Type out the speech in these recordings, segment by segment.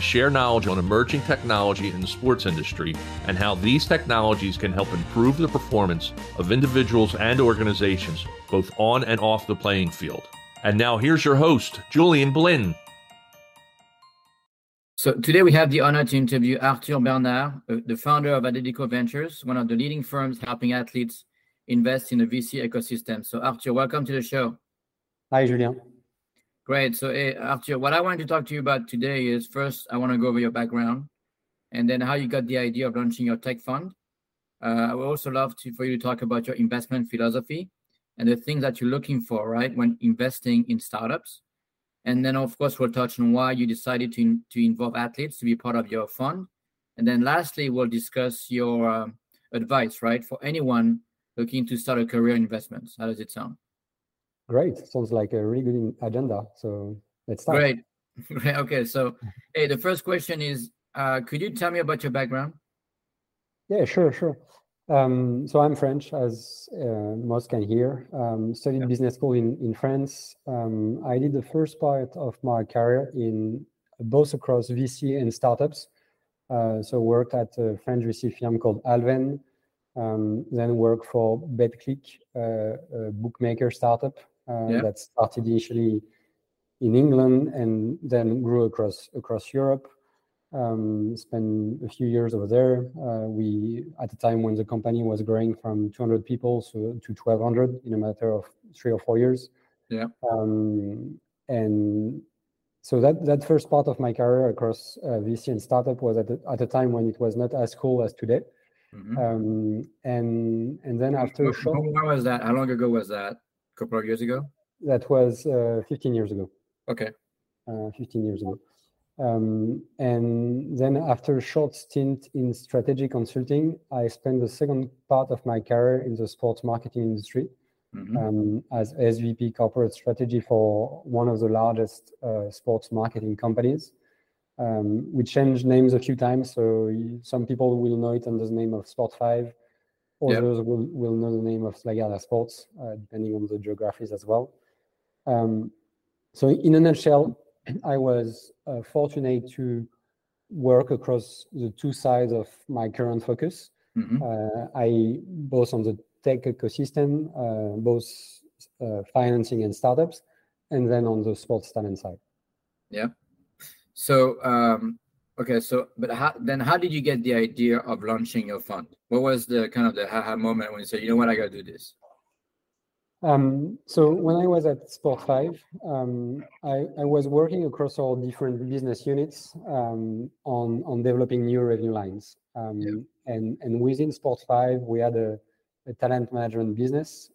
share knowledge on emerging technology in the sports industry and how these technologies can help improve the performance of individuals and organizations, both on and off the playing field. And now here's your host, Julian Blinn. So today we have the honor to interview Arthur Bernard, the founder of Athletico Ventures, one of the leading firms helping athletes invest in the VC ecosystem. So Arthur, welcome to the show. Hi, Julian. Great. So, Arthur, what I wanted to talk to you about today is first, I want to go over your background and then how you got the idea of launching your tech fund. I would also love for you to talk about your investment philosophy and the things that you're looking for, right, when investing in startups. And then, of course, we'll touch on why you decided to involve athletes to be part of your fund. And then lastly, we'll discuss your advice, right, for anyone looking to start a career in investments. How does it sound? Great. Sounds like a really good agenda. So let's start. Great. Okay. So hey, the first question is, could you tell me about your background? Yeah, sure. So I'm French, as most can hear. Studied business school in France. I did the first part of my career in both across VC and startups. So worked at a French VC firm called Alven. Then worked for Betclic, a bookmaker startup. That started initially in England and then grew across Europe. Spent a few years over there. We, at the time when the company was growing from 200 people to 1,200 in a matter of 3 or 4 years. Yeah. And so that first part of my career across VC and startup was at a time when it was not as cool as today. Mm-hmm. And then after a short... How long ago was that? Couple of years ago? That was 15 years ago. Okay. 15 years ago. And then after a short stint in strategic consulting, I spent the second part of my career in the sports marketing industry as SVP corporate strategy for one of the largest sports marketing companies. We changed names a few times, so some people will know it under the name of Sportfive. Others will know the name of Slayer Sports, depending on the geographies as well. So in a nutshell, I was fortunate to work across the two sides of my current focus. Mm-hmm. I both on the tech ecosystem, both financing and startups, and then on the sports talent side. Yeah. So, how did you get the idea of launching your fund? What was the kind of the ha-ha moment when you said, you know what, I got to do this? So when I was at Sportfive, I was working across all different business units on developing new revenue lines. And within Sportfive, we had a talent management business,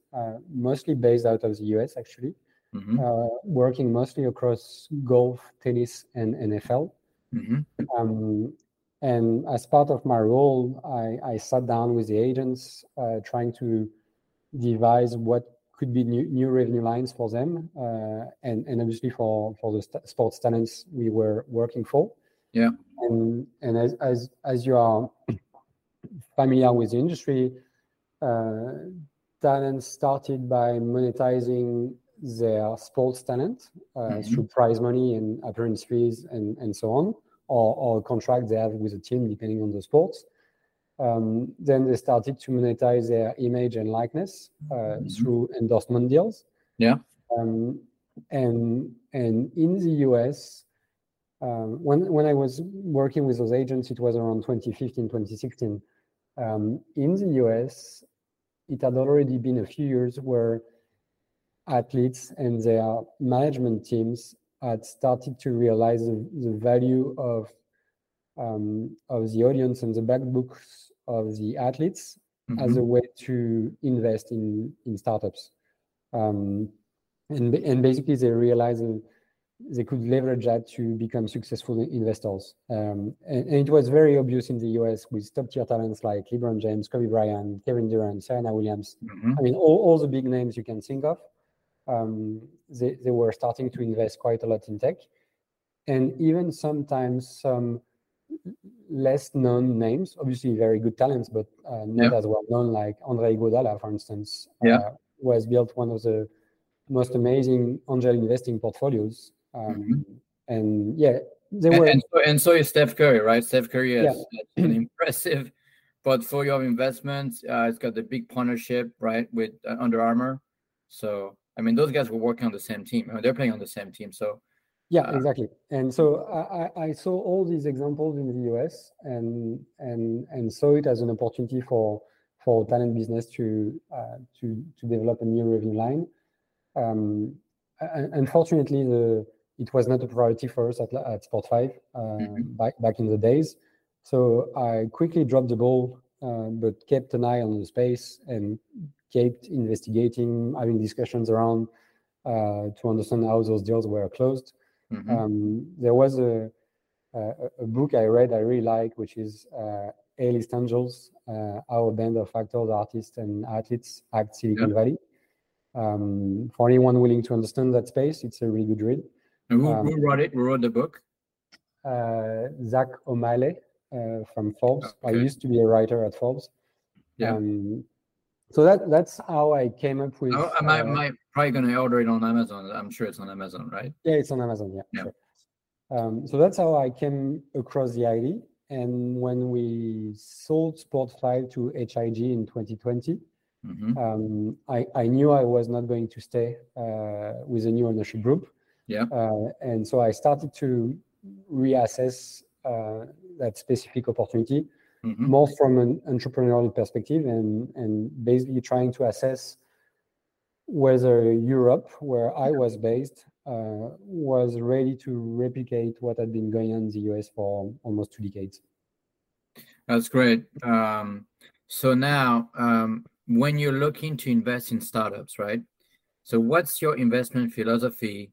mostly based out of the US, actually. Mm-hmm. Working mostly across golf, tennis, and NFL. Mm-hmm. And as part of my role, I sat down with the agents, trying to devise what could be new revenue lines for them, and obviously for the sports talents we were working for. Yeah. And as you are familiar with the industry, talents started by monetizing their sports talent through prize money and appearance fees and so on, or contract they have with a team depending on the sports. Then they started to monetize their image and likeness through endorsement deals. Yeah. And in the US, when I was working with those agents, it was around 2015, 2016. In the US, it had already been a few years where athletes and their management teams had started to realize the value of the audience and the back books of the athletes as a way to invest in startups. And basically they realized they could leverage that to become successful investors. And it was very obvious in the US with top-tier talents like LeBron James, Kobe Bryant, Kevin Durant, Serena Williams. Mm-hmm. I mean, all the big names you can think of. They were starting to invest quite a lot in tech. And even sometimes some less known names, obviously very good talents, but not as well known, like Andre Iguodala, for instance, who has built one of the most amazing angel investing portfolios. And yeah, they were. And so is Steph Curry, right? Steph Curry has an impressive portfolio of investments. It's got the big partnership, right, with Under Armour. So, I mean, those guys were working on the same team. I mean, they're playing on the same team. So, exactly. And so I saw all these examples in the US and saw it as an opportunity for talent business to develop a new revenue line. Unfortunately, it was not a priority for us at Sportfive back in the days. So I quickly dropped the ball, but kept an eye on the space and kept investigating, having discussions around to understand how those deals were closed. Mm-hmm. There was a book I read I really like, which is A-List Angels, How a Band of Actors, Artists, and Athletes Act Silicon Valley. For anyone willing to understand that space, it's a really good read. And who wrote it? Who wrote the book? Zach O'Malley from Forbes. Okay. I used to be a writer at Forbes. Yeah. So that's how I came up with. Oh, am I probably going to order it on Amazon? I'm sure it's on Amazon, right? Yeah, it's on Amazon. Yeah. Sure. So that's how I came across the idea. And when we sold Sportfive to HIG in 2020, I knew I was not going to stay with a new ownership group. Yeah. And so I started to reassess that specific opportunity. Mm-hmm. More from an entrepreneurial perspective and basically trying to assess whether Europe, where I was based, was ready to replicate what had been going on in the US for almost 2 decades. That's great. So now, when you're looking to invest in startups, right? So what's your investment philosophy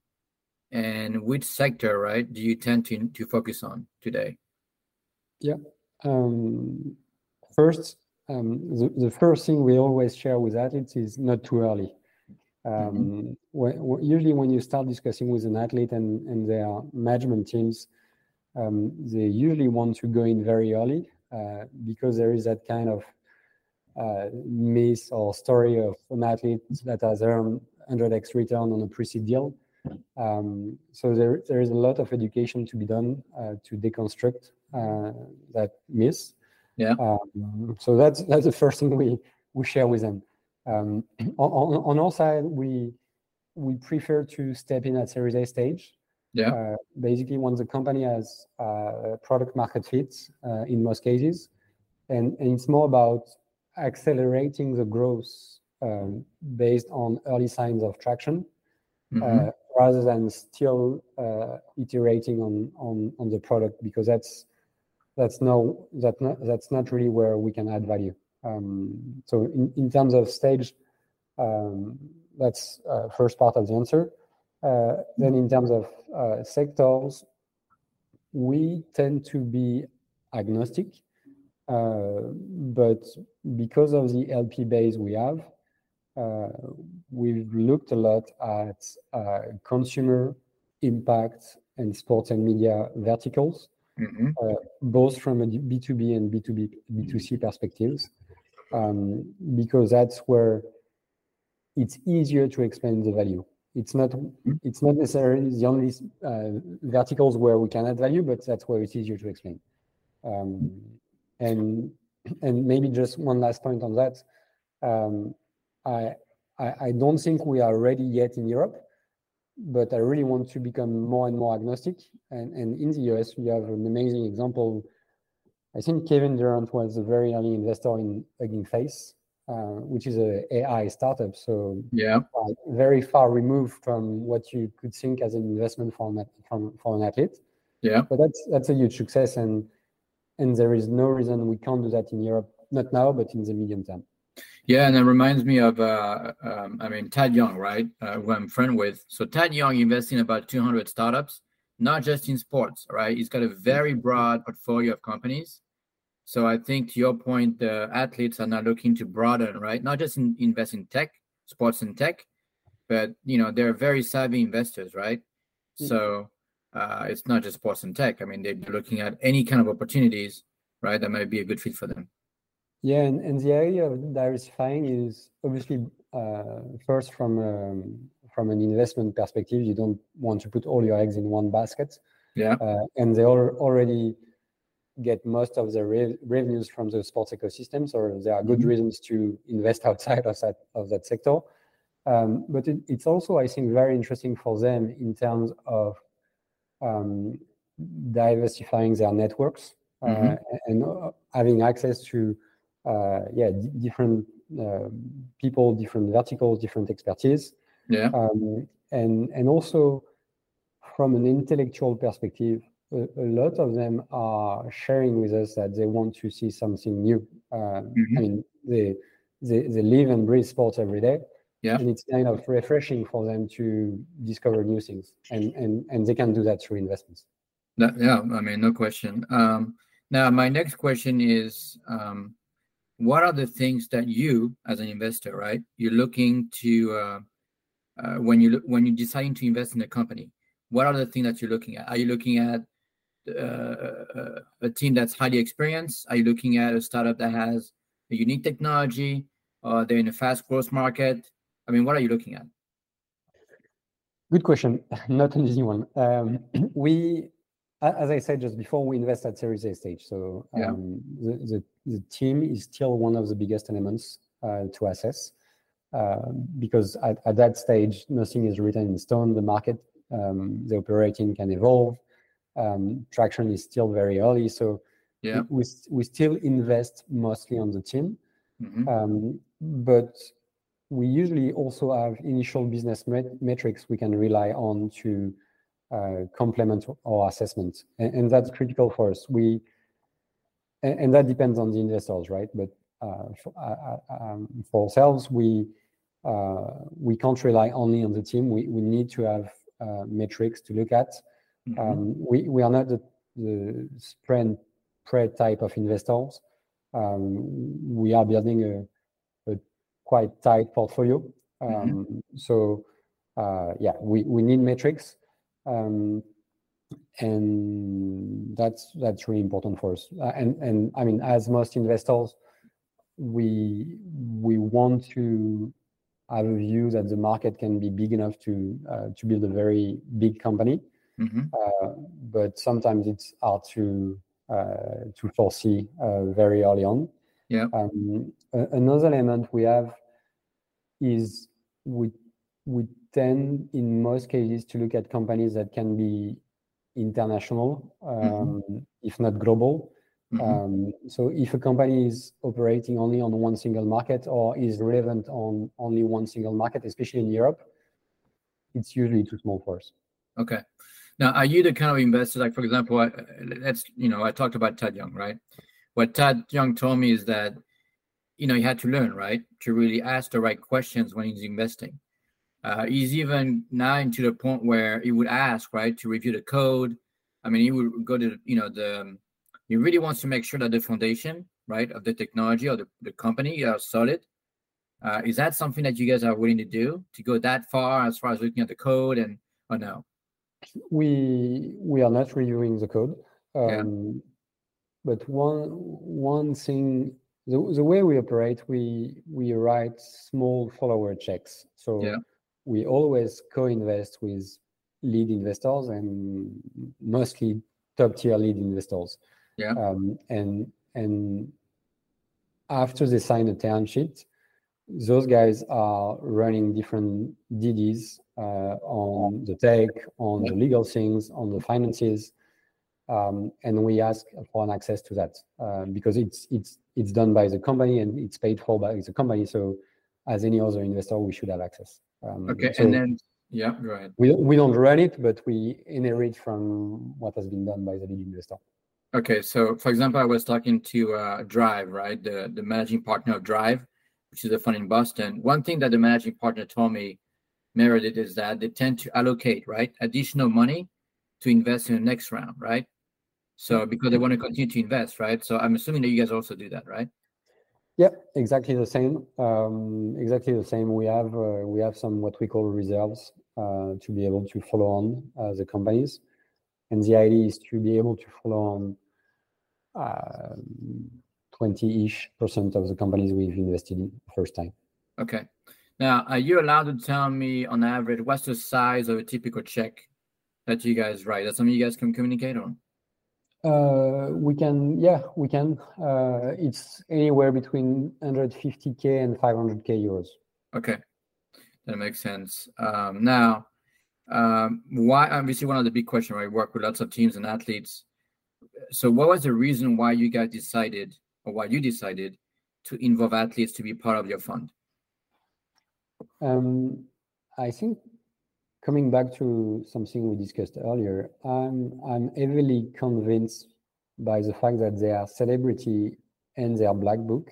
and which sector, right, do you tend to focus on today? Yeah. First, the first thing we always share with athletes is not too early. Usually when you start discussing with an athlete and their management teams, they usually want to go in very early because there is that kind of myth or story of an athlete that has earned 100x return on a pre-seed deal. So there is a lot of education to be done to deconstruct that myth. Yeah. So that's the first thing we share with them. On our side, we prefer to step in at Series A stage. Yeah. Basically, once the company has product market fit in most cases, and it's more about accelerating the growth based on early signs of traction. Mm-hmm. Rather than still iterating on the product, because that's not really where we can add value. So in terms of stage, that's first part of the answer. Then in terms of sectors, we tend to be agnostic, but because of the LP base we have, we've looked a lot at consumer impact and sports and media verticals, both from a B2B and B2C perspectives, because that's where it's easier to explain the value. It's not necessarily the only verticals where we can add value, but that's where it's easier to explain. And maybe just one last point on that. I don't think we are ready yet in Europe, but I really want to become more and more agnostic. And in the US, we have an amazing example. I think Kevin Durant was a very early investor in Hugging Face, which is an AI startup. So very far removed from what you could think as an investment for an athlete. Yeah, but that's a huge success, and there is no reason we can't do that in Europe. Not now, but in the medium term. Yeah, and it reminds me of, Tad Young, right, who I'm friend with. So Tad Young invests in about 200 startups, not just in sports, right? He's got a very broad portfolio of companies. So I think to your point, the athletes are now looking to broaden, right? Not just invest in tech, sports and tech, but, you know, they're very savvy investors, right? Mm-hmm. So it's not just sports and tech. I mean, they're looking at any kind of opportunities, right, that might be a good fit for them. Yeah, and the idea of diversifying is obviously first from an investment perspective, you don't want to put all your eggs in one basket. Yeah, and they all already get most of the revenues from the sports ecosystem, so there are good reasons to invest outside of that sector. But it's also, I think, very interesting for them in terms of diversifying their networks and having access to different people, different verticals, different expertise. Yeah. And also from an intellectual perspective, a lot of them are sharing with us that they want to see something new. I mean, they live and breathe sports every day. Yeah. And it's kind of refreshing for them to discover new things. And they can do that through investments. Yeah, I mean, no question. Now, my next question is, what are the things that you, as an investor, right, you're looking to when you're deciding to invest in a company? What are the things that you're looking at? Are you looking at a team that's highly experienced? Are you looking at a startup that has a unique technology? They're in a fast growth market. I mean, what are you looking at? Good question. Not an easy one. We, as I said just before, we invest at Series A stage. So the team is still one of the biggest elements to assess because at that stage, nothing is written in stone. The market, the operating can evolve. Traction is still very early. So we still invest mostly on the team. Mm-hmm. But we usually also have initial business metrics we can rely on to complement our assessment, and that's critical for us. And that depends on the investors, right? But for ourselves, we can't rely only on the team. We need to have metrics to look at. Mm-hmm. We are not the spread type of investors. We are building a quite tight portfolio. So we need metrics. And that's really important for us. And I mean, as most investors, we want to have a view that the market can be big enough to build a very big company. Mm-hmm. But sometimes it's hard to foresee very early on. Yeah. Another element we have is we tend in most cases to look at companies that can be international, if not global. Mm-hmm. So if a company is operating only on one single market or is relevant on only one single market, especially in Europe, it's usually too small for us. Okay. Now, are you the kind of investor, like, for example, I talked about Tad Young, right? What Tad Young told me is that, you know, he had to learn, right, to really ask the right questions when he's investing. He's even now into the point where he would ask, right, to review the code. I mean, he would go to, you know, he really wants to make sure that the foundation, right, of the technology or the company are solid. Is that something that you guys are willing to do, to go that far as looking at the code and or no? We are not reviewing the code, but one thing, the way we operate, we write small follower checks. So we always co-invest with lead investors and mostly top-tier lead investors. Yeah. And after they sign a term sheet, those guys are running different DDs on the tech, on the legal things, on the finances, and we ask for an access to that because it's done by the company and it's paid for by the company. So, as any other investor, we should have access. Go ahead. We don't run it, but we inherit from what has been done by the lead investor. Okay, so for example, I was talking to Drive, right, the managing partner of Drive. which is a fund in Boston, one thing that the managing partner told me, Meredith, is that they tend to allocate, right, additional money to invest in the next round, right? So because they want to continue to invest, right? So I'm assuming that you guys also do that, right? Yeah, exactly the same. We have some what we call reserves to be able to follow on the companies. And the idea is to be able to follow on 20-ish% of the companies we've invested in first time. Okay. Now, are you allowed to tell me, on average, what's the size of a typical check that you guys write? That's something you guys can communicate on? We can. It's anywhere between 150K and 500K euros. Okay. That makes sense. Why, obviously, one of the big questions, right? Work with lots of teams and athletes. So what was the reason why you guys decided, or why you decided to involve athletes to be part of your fund? I think coming back to something we discussed earlier, I'm heavily convinced by the fact that they are celebrity and they are black book,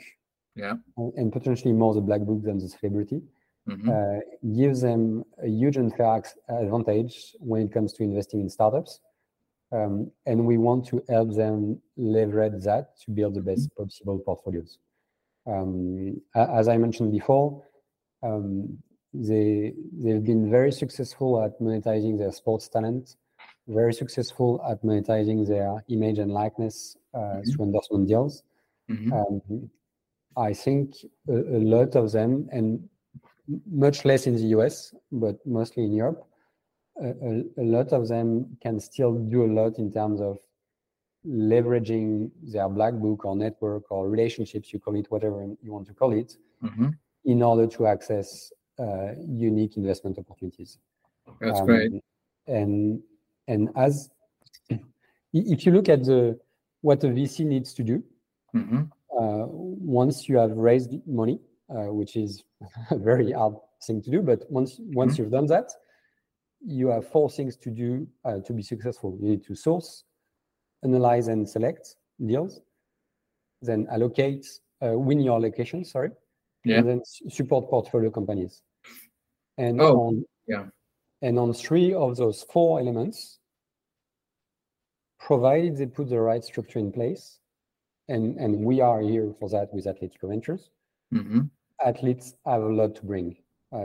and potentially more the black book than the celebrity, gives them a huge unfair advantage when it comes to investing in startups. And we want to help them leverage that to build the best possible portfolios. As I mentioned before, they've been very successful at monetizing their sports talent, very successful at monetizing their image and likeness through endorsement deals. I think a lot of them, and much less in the US, but mostly in Europe, a lot of them can still do a lot in terms of leveraging their black book or network or relationships, you call it whatever you want to call it, in order to access unique investment opportunities. That's great. And as if you look at what a VC needs to do, once you have raised money, which is a very hard thing to do, but once you've done that, you have four things to do to be successful. You need to source, analyze, and select deals, then allocate, win your allocation, and then support portfolio companies. And on three of those four elements, provided they put the right structure in place, and we are here for that with Athletico Ventures, athletes have a lot to bring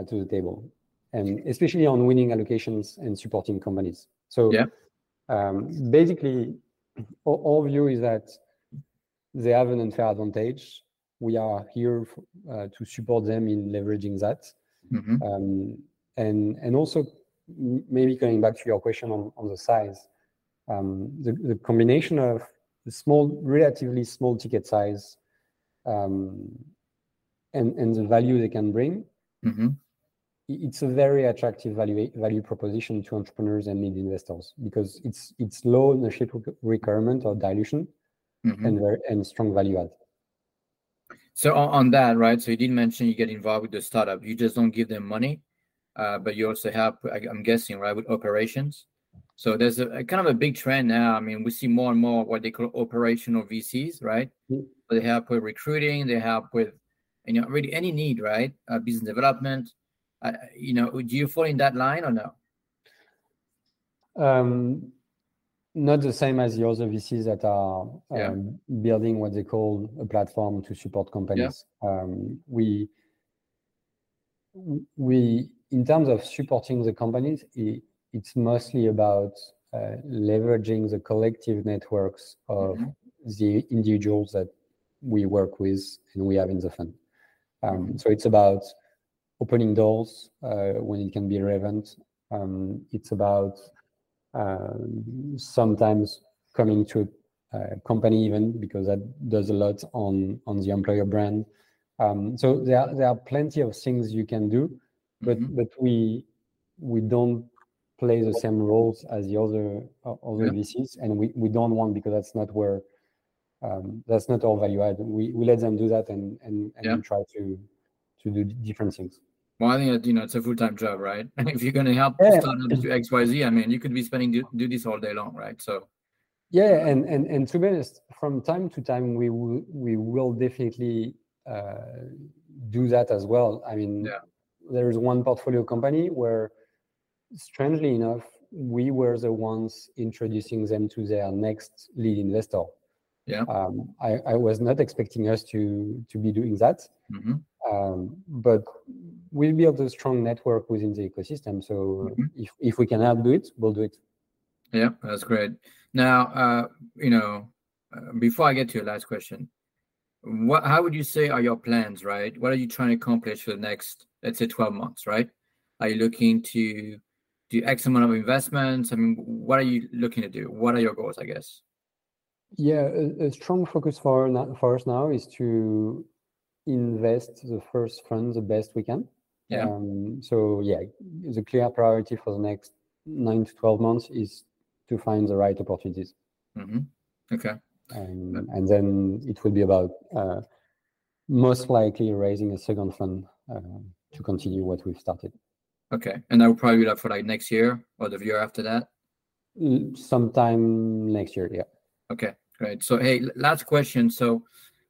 to the table, and especially on winning allocations and supporting companies. So basically, our view is that they have an unfair advantage. We are here to support them in leveraging that. And also, maybe coming back to your question on the size, the combination of the relatively small ticket size and the value they can bring, it's a very attractive value proposition to entrepreneurs and lead investors, because it's low ownership requirement or dilution and strong value add. So on that, right, so you did mention you get involved with the startup. You just don't give them money, but you also help, I'm guessing, right, with operations. So there's a kind of a big trend now. I mean, we see more and more what they call operational VCs, right? They help with recruiting. They help with, really any need, right? Business development. Do you fall in that line or no? Not the same as the other VCs that are building what they call a platform to support companies. We in terms of supporting the companies, it's mostly about leveraging the collective networks of the individuals that we work with and we have in the fund. So it's about opening doors when it can be relevant. It's about sometimes coming to a company even, because that does a lot on the employer brand. So there are plenty of things you can do, but we don't play the same roles as the other VCs, and we don't want, because that's not where that's not our value add. We let them do that and we try to do different things. Well, I think that, it's a full-time job, right? And if you're going to help startups do XYZ, I mean, you could be spending do this all day long, right? So, and to be honest, from time to time, we will definitely do that as well. I mean, there is one portfolio company where, strangely enough, we were the ones introducing them to their next lead investor. I was not expecting us to be doing that, but we built a strong network within the ecosystem. So if we can help do it, we'll do it. Yeah, that's great. Now, you know, before I get to your last question, how would you say are your plans, right? What are you trying to accomplish for the next, let's say, 12 months, right? Are you looking to do X amount of investments? I mean, what are you looking to do? What are your goals, I guess? Yeah, a strong focus for us now is to invest the first fund the best we can. So, the clear priority for the next 9 to 12 months is to find the right opportunities. And then it will be about most likely raising a second fund to continue what we've started. Okay, and that will probably be for like next year or the year after that? Sometime next year, yeah. Okay, great. So, hey, last question. So,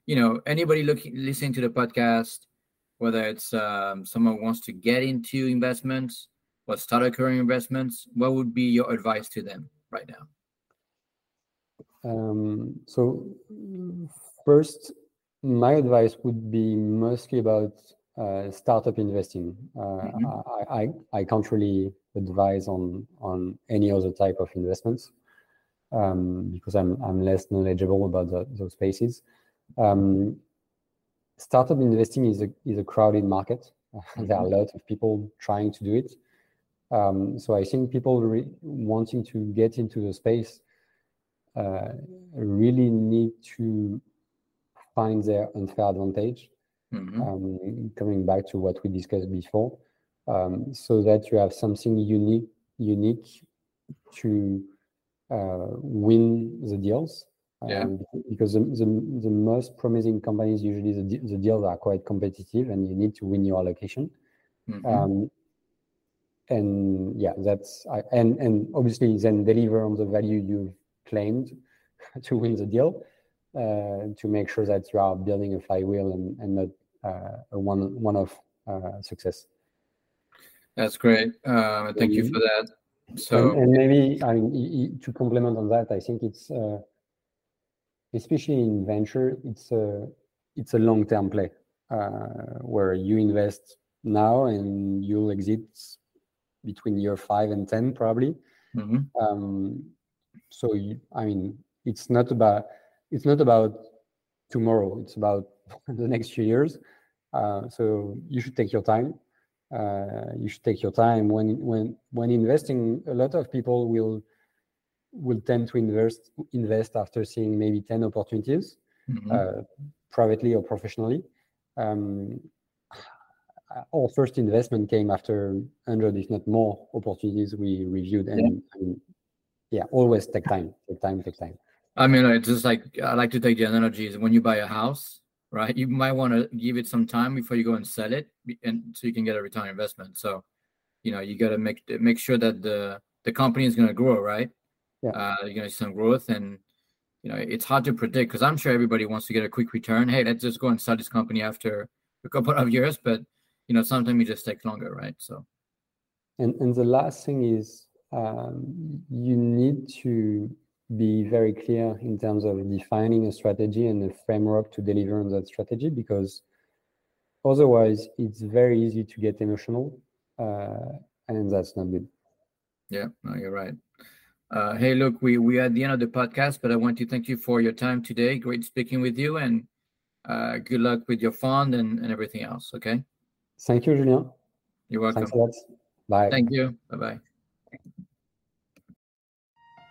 you know, anybody listening to the podcast, whether it's someone who wants to get into investments or start occurring investments, what would be your advice to them right now? So first, my advice would be mostly about startup investing. I can't really advise on any other type of investments because I'm less knowledgeable about those spaces. Startup investing is a crowded market. There are a lot of people trying to do it. So I think people wanting to get into the space really need to find their unfair advantage, coming back to what we discussed before, so that you have something unique to win the deals. Because the most promising companies, usually the deals are quite competitive and you need to win your allocation. And yeah, that's and obviously then deliver on the value you've claimed to win the deal, to make sure that you are building a flywheel and not a one-off success. That's great. Thank you for that. So and maybe to complement on that, I think it's especially in venture, it's a long-term play where you invest now and you'll exit between year 5 and 10 probably. So it's not about tomorrow. It's about the next few years. So you should take your time. When investing, a lot of people will tend to invest after seeing maybe 10 opportunities, privately or professionally. Our first investment came after 100, if not more, opportunities we reviewed and always take time. I mean, it's just like, I like to take the analogy is when you buy a house, right? You might want to give it some time before you go and sell it, and so you can get a return investment. So, you know, you got to make sure that the company is going to grow, right? You're going to see some growth, and, you know, it's hard to predict because I'm sure everybody wants to get a quick return. Hey, let's just go and sell this company after a couple of years, but, you know, sometimes it just takes longer, right? So, and the last thing is, you need to be very clear in terms of defining a strategy and a framework to deliver on that strategy, because otherwise it's very easy to get emotional, and that's not good. Yeah, no, you're right. Hey, look, we're at the end of the podcast, but I want to thank you for your time today. Great speaking with you, and good luck with your fund and everything else, okay? Thank you, Julien. You're welcome. Thanks a lot. Bye. Thank you. Bye-bye.